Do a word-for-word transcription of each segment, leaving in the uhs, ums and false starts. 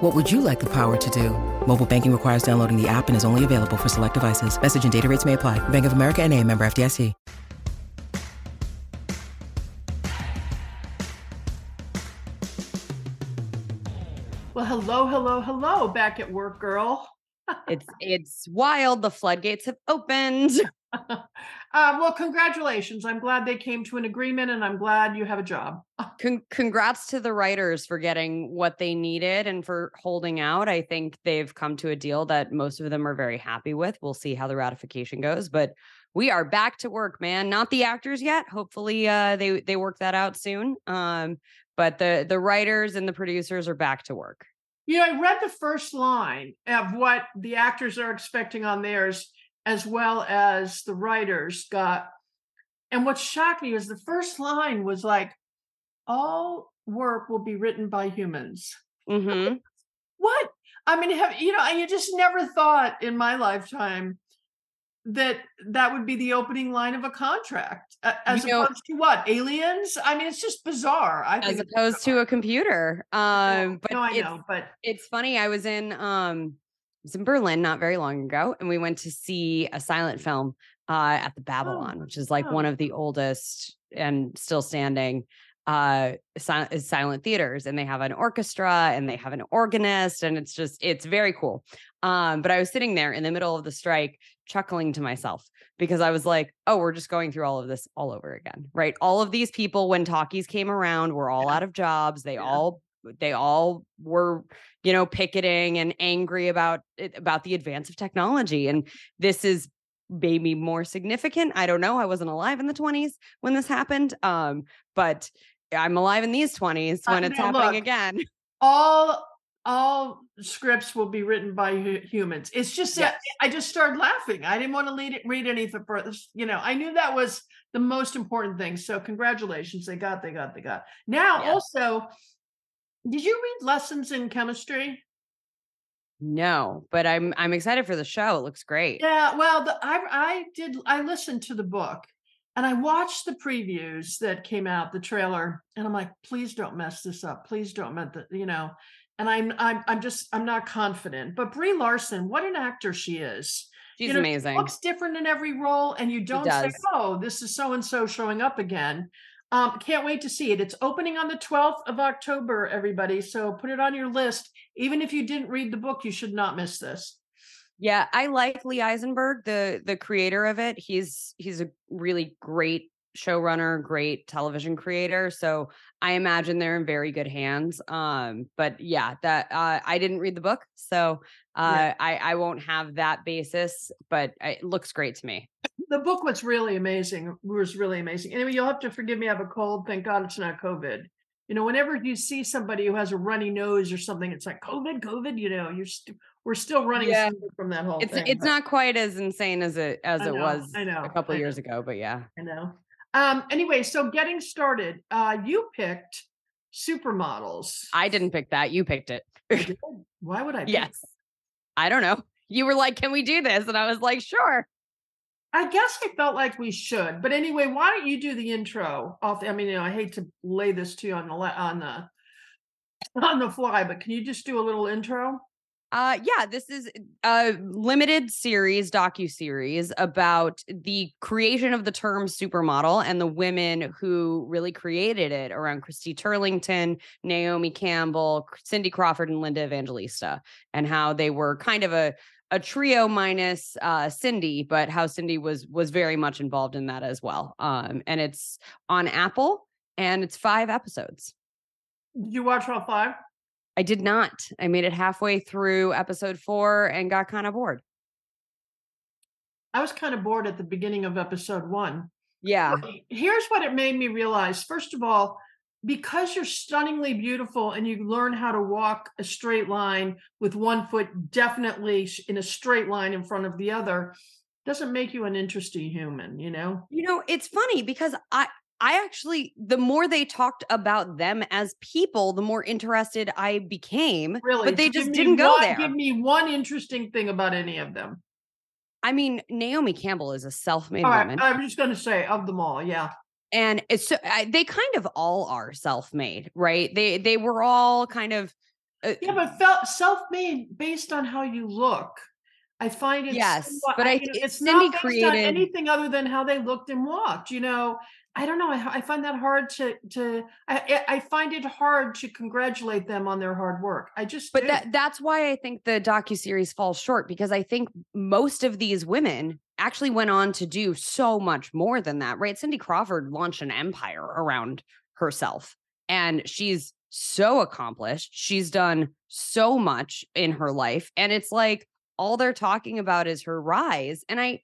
What would you like the power to do? Mobile banking requires downloading the app and is only available for select devices. Message and data rates may apply. Bank of America N A, member F D I C. Well, hello, hello, hello. Back at work, girl. it's it's wild. The floodgates have opened. um, well, congratulations. I'm glad they came to an agreement, and I'm glad you have a job. Con- congrats to the writers for getting what they needed and for holding out. I think they've come to a deal that most of them are very happy with. We'll see how the ratification goes, but we are back to work, man. Not the actors yet. Hopefully uh, they, they work that out soon. Um, but the, the writers and the producers are back to work. You know, I read the first line of what the actors are expecting on theirs, as well as the writers got. And what shocked me was the first line was like, all work will be written by humans. Mm-hmm. What? I mean, have, you know, you just never thought in my lifetime that that would be the opening line of a contract, as you know, opposed to what, aliens? I mean, it's just bizarre. I think as opposed to a computer. Um, no, but no, I it's, know, but it's funny. I was in, um, I was in Berlin not very long ago, and we went to see a silent film uh, at the Babylon, oh, which is like oh. one of the oldest and still standing uh, sil- silent theaters. And they have an orchestra and they have an organist, and it's just, it's very cool. Um, but I was sitting there in the middle of the strike chuckling to myself because I was like, oh, we're just going through all of this all over again, right? All of these people, when talkies came around, were all yeah. out of jobs. They yeah. all They all were, you know, picketing and angry about it, about the advance of technology. And this is maybe more significant. I don't know. I wasn't alive in the twenties when this happened. Um, but I'm alive in these twenties when I it's mean, happening look, again. All all scripts will be written by humans. It's just yes. I, I just started laughing. I didn't want to lead it, read anything further. You know, I knew that was the most important thing. So congratulations. They got, they got, they got. Now yeah. also... Did you read Lessons in Chemistry? No, but I'm I'm excited for the show. It looks great. Yeah, well, the, I I did I listened to the book and I watched the previews that came out, the trailer, and I'm like, please don't mess this up. Please don't mess the, you know. And I'm I'm I'm just I'm not confident. But Brie Larson, what an actor she is. She's you know, amazing. She looks different in every role, and you don't say, oh, this is so and so showing up again. Um, can't wait to see it. It's opening on the twelfth of October, everybody. So put it on your list. Even if you didn't read the book, you should not miss this. Yeah, I like Lee Eisenberg, the the creator of it. He's he's a really great showrunner, great television creator. So I imagine they're in very good hands. Um, but yeah, that uh, I didn't read the book, so uh, yeah. I I won't have that basis. But it looks great to me. The book was really amazing. Was really amazing. Anyway, you'll have to forgive me. I have a cold. Thank God it's not COVID. You know, whenever you see somebody who has a runny nose or something, it's like COVID, COVID. You know, you're st- we're still running yeah. from that whole it's, thing. It's but, not quite as insane as it as know, it was I know, a couple of years ago. But yeah, I know. Um, anyway, so getting started, uh, you picked Supermodels. I didn't pick that. You picked it. Why would I? Pick yes. That? I don't know. You were like, "Can we do this?" And I was like, "Sure." I guess I felt like we should, but anyway, why don't you do the intro off? I mean, you know, I hate to lay this to you on the on the on the fly, but can you just do a little intro? Uh, yeah, this is a limited series, docuseries about the creation of the term supermodel and the women who really created it around Christy Turlington, Naomi Campbell, Cindy Crawford, and Linda Evangelista, and how they were kind of a a trio minus uh, Cindy, but how Cindy was was very much involved in that as well. Um, and it's on Apple, and it's five episodes. Did you watch all five? I did not. I made it halfway through episode four and got kind of bored. I was kind of bored at the beginning of episode one. Yeah. Here's what it made me realize. First of all, because you're stunningly beautiful and you learn how to walk a straight line with one foot definitely in a straight line in front of the other, doesn't make you an interesting human, you know? You know, it's funny because I, I actually, the more they talked about them as people, the more interested I became. Really? But they just didn't go there. Give me one interesting thing about any of them. I mean, Naomi Campbell is a self-made all right, woman. I'm just going to say of them all. Yeah. And it's so, I, they kind of all are self-made, right? They they were all kind of uh, yeah, but felt self-made based on how you look. I find it yes, somewhat, but I, I you know, it's Cindy not based created on anything other than how they looked and walked. You know, I don't know. I, I find that hard to to. I, I find it hard to congratulate them on their hard work. I just but do. that that's why I think the docuseries falls short, because I think most of these women actually went on to do so much more than that, right? Cindy Crawford launched an empire around herself, and she's so accomplished. She's done so much in her life, and it's like all they're talking about is her rise. And I,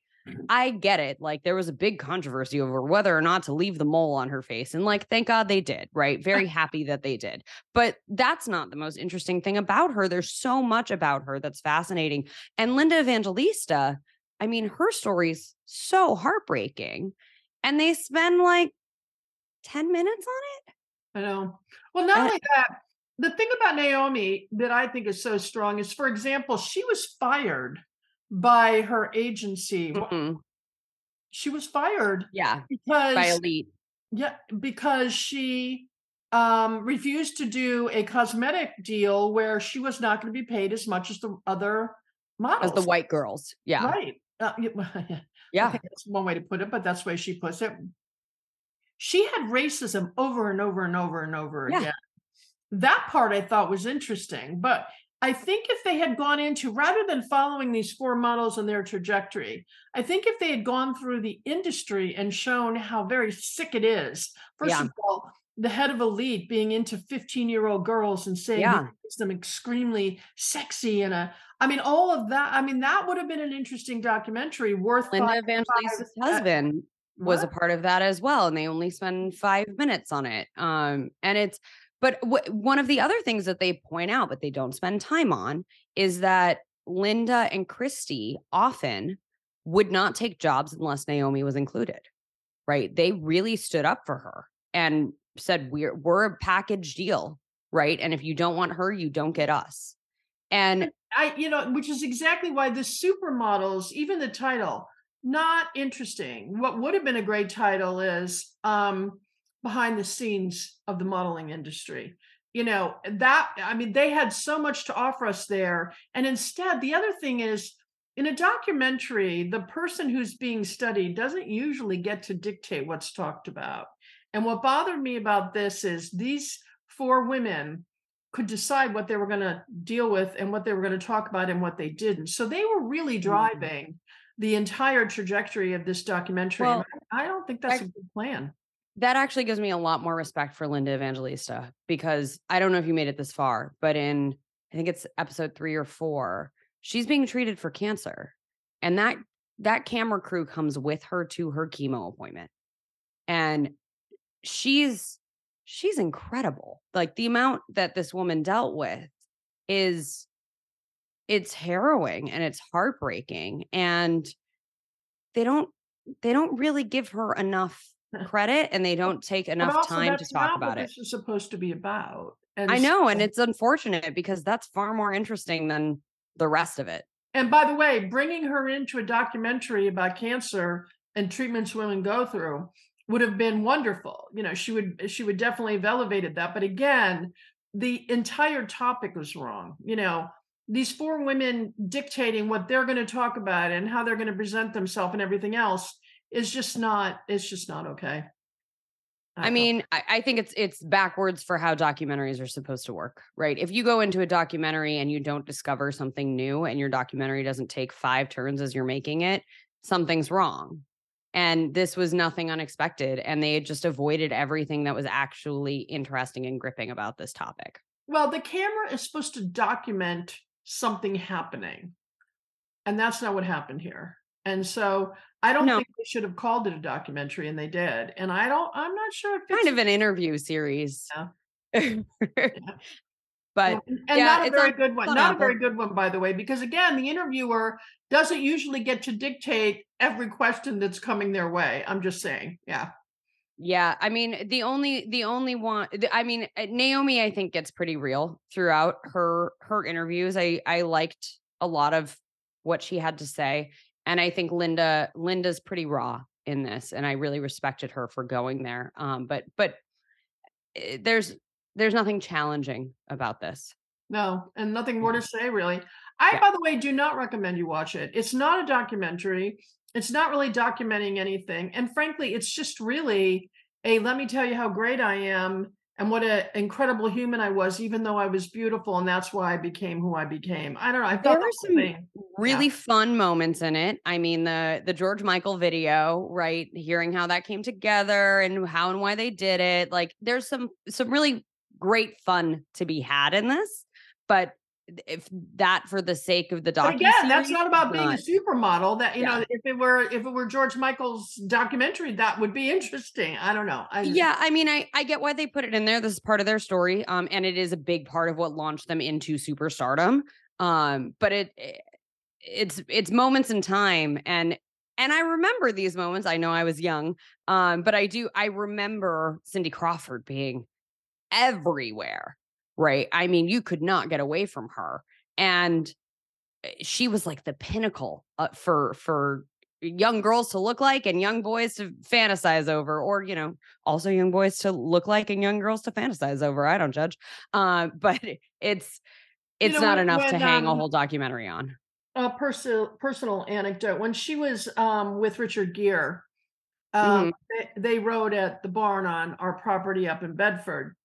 I get it. Like, there was a big controversy over whether or not to leave the mole on her face, and like, thank God they did, right? Very happy that they did. But that's not the most interesting thing about her. There's so much about her that's fascinating. And Linda Evangelista, I mean, her story's so heartbreaking, and they spend like ten minutes on it. I know. Well, not only that, the thing about Naomi that I think is so strong is, for example, she was fired by her agency. Mm-hmm. She was fired. Yeah. Because, by Elite. Yeah. Because she um, refused to do a cosmetic deal where she was not going to be paid as much as the other models. As the white girls. Yeah. Right. Uh, yeah. Okay, that's one way to put it, but that's the way she puts it. She had racism over and over and over and over yeah. again. That part I thought was interesting, but I think if they had gone into, rather than following these four models and their trajectory, I think if they had gone through the industry and shown how very sick it is, first yeah. of all, the head of Elite being into fifteen-year-old girls and saying yeah. he makes them extremely sexy, and a, I mean, all of that. I mean, that would have been an interesting documentary worth. Linda Evangelista's husband was what? a part of that as well, and they only spend five minutes on it. Um, and it's. But w- one of the other things that they point out, but they don't spend time on, is that Linda and Christy often would not take jobs unless Naomi was included, right? They really stood up for her and said, we're, we're a package deal, right? And if you don't want her, you don't get us. And I, you know, which is exactly why the supermodels, even the title, not interesting. What would have been a great title is, um, behind the scenes of the modeling industry. You know, that, I mean, they had so much to offer us there. And instead, the other thing is, in a documentary, the person who's being studied doesn't usually get to dictate what's talked about. And what bothered me about this is these four women could decide what they were going to deal with and what they were going to talk about and what they didn't. So they were really driving mm-hmm. the entire trajectory of this documentary. Well, I don't think that's I- a good plan. That actually gives me a lot more respect for Linda Evangelista, because I don't know if you made it this far, but in, I think it's episode three or four, she's being treated for cancer. And that, that camera crew comes with her to her chemo appointment. And she's, she's incredible. Like, the amount that this woman dealt with is, it's harrowing and it's heartbreaking. And they don't, they don't really give her enough credit, and they don't take enough time to talk about it. This is supposed to be about. And I know, so, and it's unfortunate, because that's far more interesting than the rest of it. And by the way, bringing her into a documentary about cancer and treatments women go through would have been wonderful. You know, she would she would definitely have elevated that. But again, the entire topic was wrong. You know, these four women dictating what they're going to talk about and how they're going to present themselves and everything else. It's just not, it's just not okay. I, I mean, I, I think it's it's backwards for how documentaries are supposed to work, right? If you go into a documentary and you don't discover something new and your documentary doesn't take five turns as you're making it, something's wrong. And this was nothing unexpected. And they had just avoided everything that was actually interesting and gripping about this topic. Well, the camera is supposed to document something happening. And that's not what happened here. And so I don't no. think they should have called it a documentary, and they did. And I don't, I'm not sure. If it's kind of an interview series. Yeah. yeah. But and yeah, not a it's very a, good one. Not Apple. a very good one, by the way, because again, the interviewer doesn't usually get to dictate every question that's coming their way. I'm just saying. Yeah. Yeah. I mean, the only, the only one, I mean, Naomi, I think gets pretty real throughout her, her interviews. I, I liked a lot of what she had to say. And I think Linda, Linda's pretty raw in this, and I really respected her for going there. Um, but, but there's, there's nothing challenging about this. No. And nothing more to say, really. I, yeah. by the way, do not recommend you watch it. It's not a documentary. It's not really documenting anything. And frankly, it's just really a, let me tell you how great I am and what an incredible human I was, even though I was beautiful. And that's why I became who I became. I don't know. I thought there were some thing. really yeah. fun moments in it. I mean, the, the George Michael video, right? Hearing how that came together and how and why they did it. Like there's some, some really great fun to be had in this, but if that for the sake of the documentary, again, that's not about being not. a supermodel. That you yeah. know, if it were if it were George Michael's documentary, that would be interesting. I don't know. I, yeah, I mean, I I get why they put it in there. This is part of their story, um, and it is a big part of what launched them into superstardom. Um, but it, it it's it's moments in time, and and I remember these moments. I know I was young, um, but I do I remember Cindy Crawford being everywhere. Right. I mean, you could not get away from her. And she was like the pinnacle uh, for for young girls to look like and young boys to fantasize over, or, you know, also young boys to look like and young girls to fantasize over. I don't judge. Uh, but it's it's you know, not when, enough when, to um, hang a whole documentary on. A personal personal anecdote. When she was um, with Richard Gere, um, mm-hmm. they, they rode at the barn on our property up in Bedford.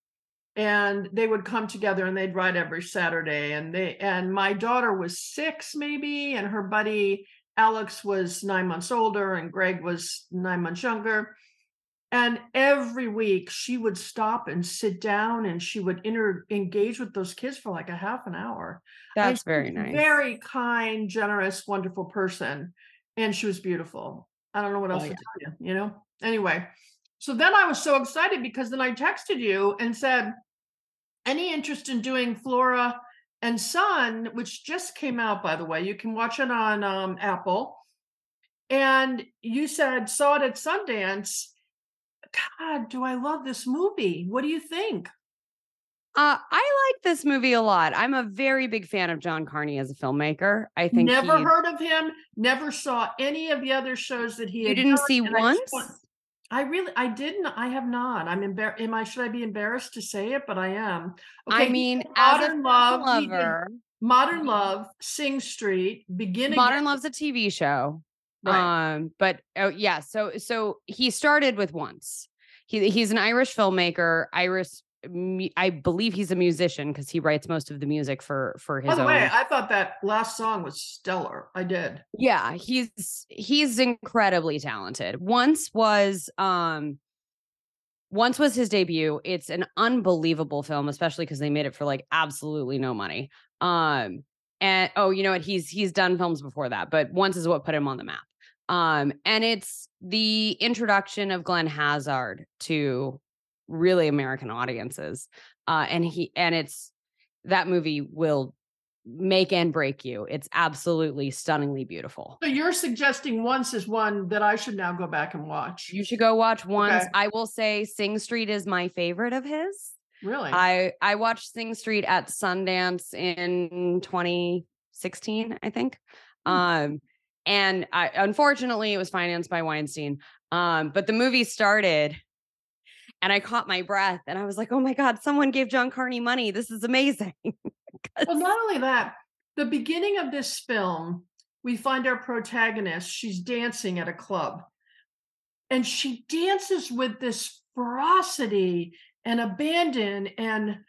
And they would come together and they'd ride every Saturday. And they and my daughter was six, maybe, and her buddy Alex was nine months older and Greg was nine months younger. And every week she would stop and sit down and she would inter- engage with those kids for like a half an hour. That's very nice. Very kind, generous, wonderful person. And she was beautiful. I don't know what else oh, yeah. to tell you, you know? Anyway. So then I was so excited because then I texted you and said, any interest in doing Flora and Son, which just came out, by the way, you can watch it on um, Apple. And you said, saw it at Sundance. God, do I love this movie? What do you think? Uh, I like this movie a lot. I'm a very big fan of John Carney as a filmmaker. I think never he... heard of him, never saw any of the other shows that he you had didn't done, see Once? I really, I didn't, I have not. I'm embarrassed. Am I, should I be embarrassed to say it? But I am. Okay, I mean, Modern Love, lover, Modern Love, Sing Street, beginning. Modern Love's a T V show. Right. Um, but oh yeah. So, so he started with Once. He, he's an Irish filmmaker, Irish, I believe he's a musician because he writes most of the music for, for his own. By the way, I thought that last song was stellar. I did. Yeah. He's, he's incredibly talented. Once was, um, Once was his debut. It's an unbelievable film, especially because they made it for like absolutely no money. Um, and, oh, you know what? He's, he's done films before that, but Once is what put him on the map. Um, and it's the introduction of Glenn Hansard to really American audiences. Uh, and he, and it's, that movie will make and break you. It's absolutely stunningly beautiful. So you're suggesting Once is one that I should now go back and watch. You should go watch Once. Okay. I will say Sing Street is my favorite of his. Really? I, I watched Sing Street at Sundance in twenty sixteen, I think. Mm-hmm. Um, and I, unfortunately it was financed by Weinstein. Um, but the movie started and I caught my breath and I was like, oh my God, someone gave John Carney money. This is amazing. Well, not only that, the beginning of this film, we find our protagonist, she's dancing at a club and she dances with this ferocity and abandon and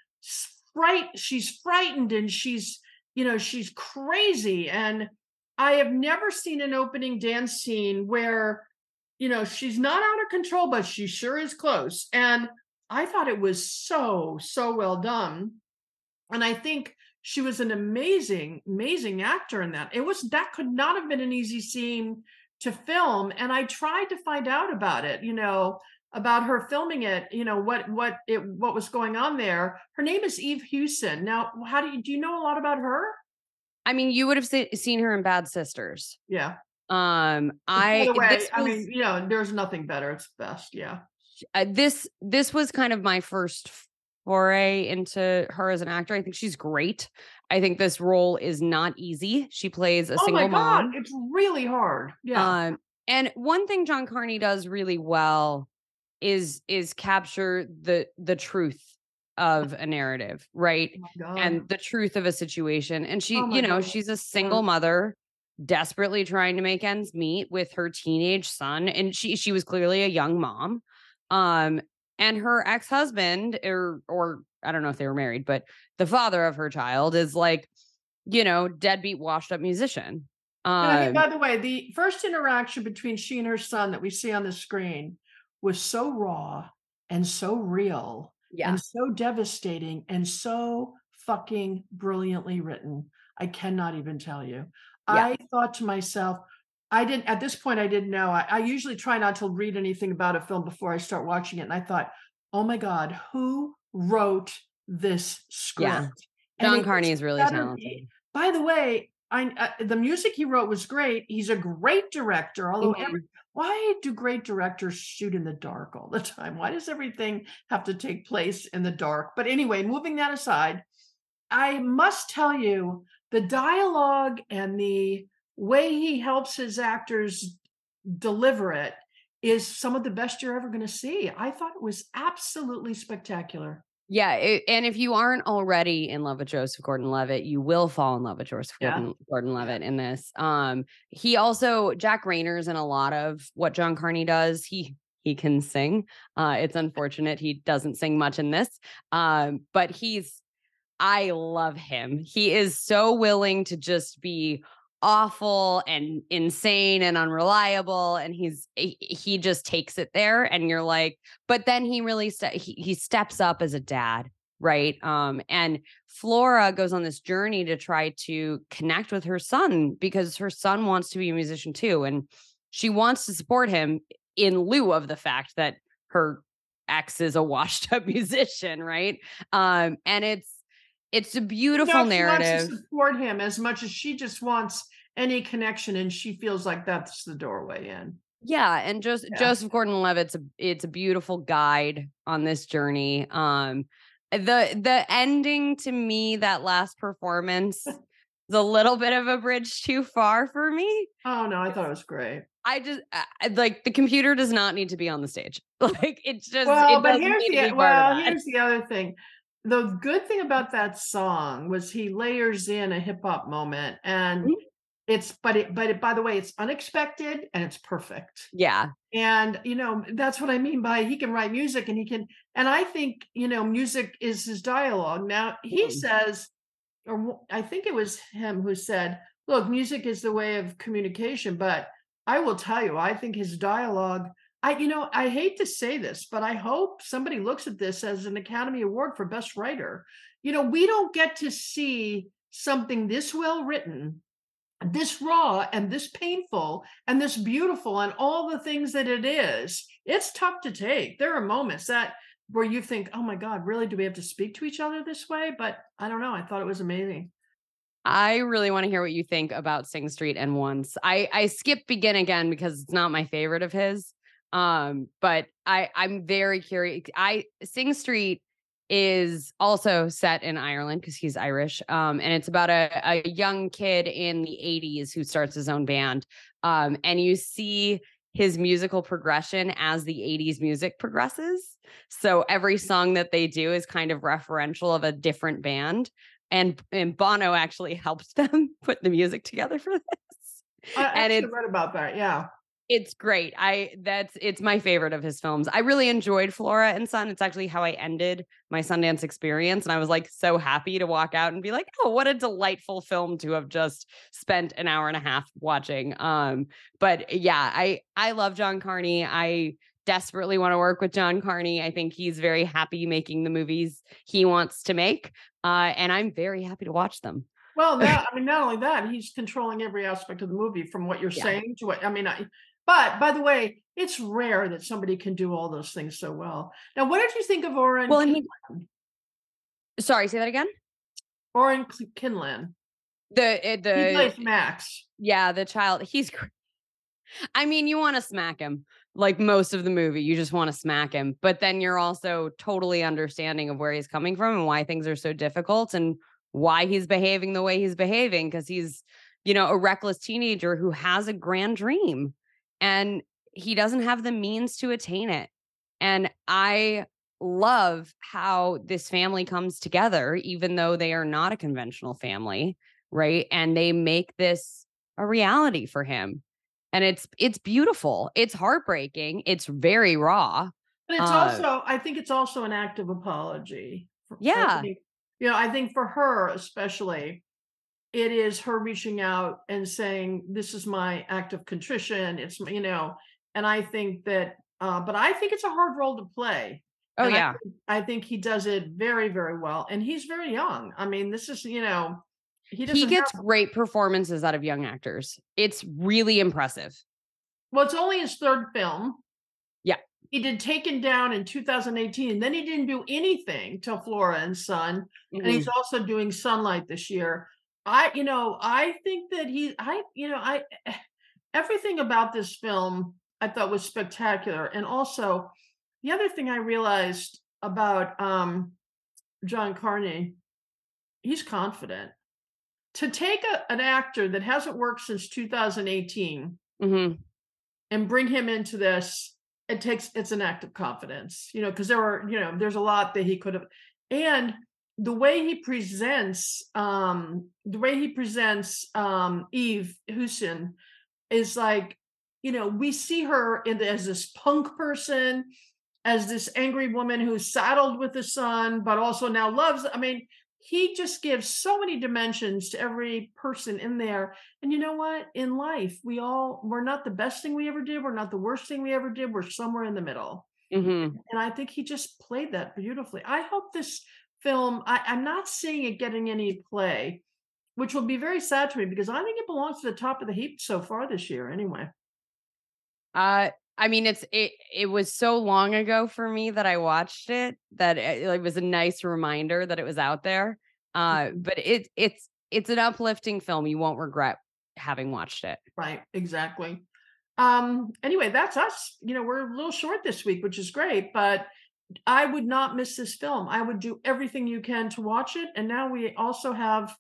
fright. She's frightened and she's, you know, she's crazy. And I have never seen an opening dance scene where, you know, she's not out of control, but she sure is close. And I thought it was so, so well done. And I think she was an amazing, amazing actor in that. It was, that could not have been an easy scene to film. And I tried to find out about it, you know, about her filming it, you know, what, what it, what was going on there. Her name is Eve Hewson. Now, how do you, do you know a lot about her? I mean, you would have se- seen her in Bad Sisters. Yeah. Um, I, way, this was, I mean, you know, there's nothing better. It's best. Yeah. Uh, this, this was kind of my first foray into her as an actor. I think she's great. I think this role is not easy. She plays a oh single my God. mom. It's really hard. Yeah. Um, and one thing John Carney does really well is, is capture the, the truth of a narrative, right? Oh and the truth of a situation. And she, oh you know, God. she's a single mother desperately trying to make ends meet with her teenage son. And she, she was clearly a young mom. Um, And her ex-husband, or or I don't know if they were married, but the father of her child is like, you know, deadbeat, washed-up musician. Um, I mean, by the way, the first interaction between she and her son that we see on the screen was so raw and so real, yeah, and so devastating and so fucking brilliantly written. I cannot even tell you. Yeah. I thought to myself, I didn't, at this point, I didn't know. I, I usually try not to read anything about a film before I start watching it. And I thought, oh my God, who wrote this script? Yeah. John Carney is really talented. By the way, I, uh, the music he wrote was great. He's a great director. Although mm-hmm. every, why do great directors shoot in the dark all the time? Why does everything have to take place in the dark? But anyway, moving that aside, I must tell you, the dialogue and the way he helps his actors deliver it is some of the best you're ever going to see. I thought it was absolutely spectacular. Yeah. It, and if you aren't already in love with Joseph Gordon-Levitt, you will fall in love with Joseph yeah. Gordon-Levitt in this. Um, he also, Jack Raynor's in a lot of what John Carney does. He, he can sing. Uh, it's unfortunate he doesn't sing much in this, um, but he's, I love him. He is so willing to just be awful and insane and unreliable, and he's he just takes it there, and you're like, but then he really st- he, he steps up as a dad, right? Um and Flora goes on this journey to try to connect with her son because her son wants to be a musician too, and she wants to support him in lieu of the fact that her ex is a washed-up musician, right? Um and it's It's a beautiful you know, narrative. She wants to support him as much as she just wants any connection, and she feels like that's the doorway in. Yeah, and just yeah. Joseph Gordon-Levitt's a, it's a beautiful guide on this journey. Um, the the ending to me, that last performance, is a little bit of a bridge too far for me. Oh no, I thought it was great. I just I, like the computer does not need to be on the stage. Like it's just well, it but here's the well, here's the other thing. The good thing about that song was he layers in a hip hop moment, and mm-hmm. it's, but it, but it, by the way, it's unexpected and it's perfect. Yeah. And, you know, that's what I mean by he can write music and he can, and I think, you know, music is his dialogue. Now he mm-hmm. says, or I think it was him who said, look, music is the way of communication, but I will tell you, I think his dialogue I, you know, I hate to say this, but I hope somebody looks at this as an Academy Award for Best Writer. You know, we don't get to see something this well written, this raw and this painful and this beautiful and all the things that it is. It's tough to take. There are moments that where you think, oh my God, really, do we have to speak to each other this way? But I don't know. I thought it was amazing. I really want to hear what you think about Sing Street and Once. I, I skipped Begin Again because it's not my favorite of his. Um, but I, I'm very curious. I Sing Street is also set in Ireland because he's Irish. Um, and it's about a, a young kid in the eighties who starts his own band. Um, and you see his musical progression as the eighties music progresses. So every song that they do is kind of referential of a different band. And, and Bono actually helped them put the music together for this. I, I and it's read about that. Yeah. It's great. I that's it's my favorite of his films. I really enjoyed Flora and Son. It's actually how I ended my Sundance experience. And I was like so happy to walk out and be like, oh, what a delightful film to have just spent an hour and a half watching. Um, but yeah, I, I love John Carney. I desperately want to work with John Carney. I think he's very happy making the movies he wants to make. Uh, and I'm very happy to watch them. Well, that, I mean, not only that, he's controlling every aspect of the movie from what you're yeah. saying to what, I mean, I, but by the way, it's rare that somebody can do all those things so well. Now, what did you think of Oren well, Kinlan? He, sorry, say that again? Oren Kinlan. The, uh, the, he plays Max. Yeah, the child. He's, I mean, you want to smack him. Like most of the movie, you just want to smack him. But then you're also totally understanding of where he's coming from and why things are so difficult and why he's behaving the way he's behaving, because he's, you know, a reckless teenager who has a grand dream and he doesn't have the means to attain it. And I love how this family comes together, even though they are not a conventional family, right? And they make this a reality for him. And it's it's beautiful. It's heartbreaking. It's very raw. But it's uh, also, I think it's also an act of apology. Yeah. You know, I think for her especially, it is her reaching out and saying, this is my act of contrition. It's, you know, and I think that, uh, but I think it's a hard role to play. Oh, and yeah. I think, I think he does it very, very well. And he's very young. I mean, this is, you know, he doesn't He gets have... great performances out of young actors. It's really impressive. Well, it's only his third film. Yeah. He did Taken Down in two thousand eighteen, and then he didn't do anything till Flora and Son. Mm-hmm. And he's also doing Sunlight this year. I, you know, I think that he, I, you know, I, everything about this film I thought was spectacular. And also the other thing I realized about um, John Carney, he's confident. To take a, an actor that hasn't worked since two thousand eighteen mm-hmm. and bring him into this, it takes, it's an act of confidence, you know, because there were, you know, there's a lot that he could have. And the way he presents, um, the way he presents um, Eve Hewson is like, you know, we see her in the, as this punk person, as this angry woman who's saddled with the son, but also now loves, I mean, he just gives so many dimensions to every person in there. And you know what? In life, we all, we're not the best thing we ever did. We're not the worst thing we ever did. We're somewhere in the middle. Mm-hmm. And I think he just played that beautifully. I hope this film, I, I'm not seeing it getting any play, which will be very sad to me because I think it belongs to the top of the heap so far this year anyway. Uh, I mean, it's it it was so long ago for me that I watched it that it, it was a nice reminder that it was out there. Uh, but it it's it's an uplifting film. You won't regret having watched it. Right, exactly. Um, anyway, that's us. You know, we're a little short this week, which is great, but I would not miss this film. I would do everything you can to watch it. And now we also have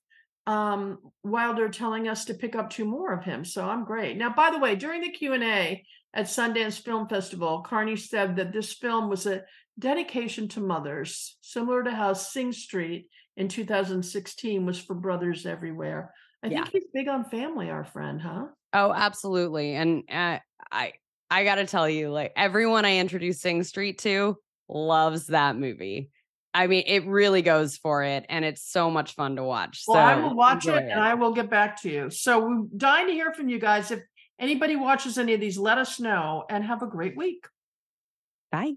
um, Wilder telling us to pick up two more of him. So I'm great. Now, by the way, during the Q and A, at Sundance Film Festival, Carney said that this film was a dedication to mothers, similar to how Sing Street in two thousand sixteen was for brothers everywhere. I yeah. think he's big on family, our friend, huh? Oh, absolutely. And uh, I I got to tell you, like everyone I introduced Sing Street to loves that movie. I mean, it really goes for it, and it's so much fun to watch. Well, so I will watch it, it, and I will get back to you. So we're dying to hear from you guys. If anybody watches any of these, let us know and have a great week. Bye.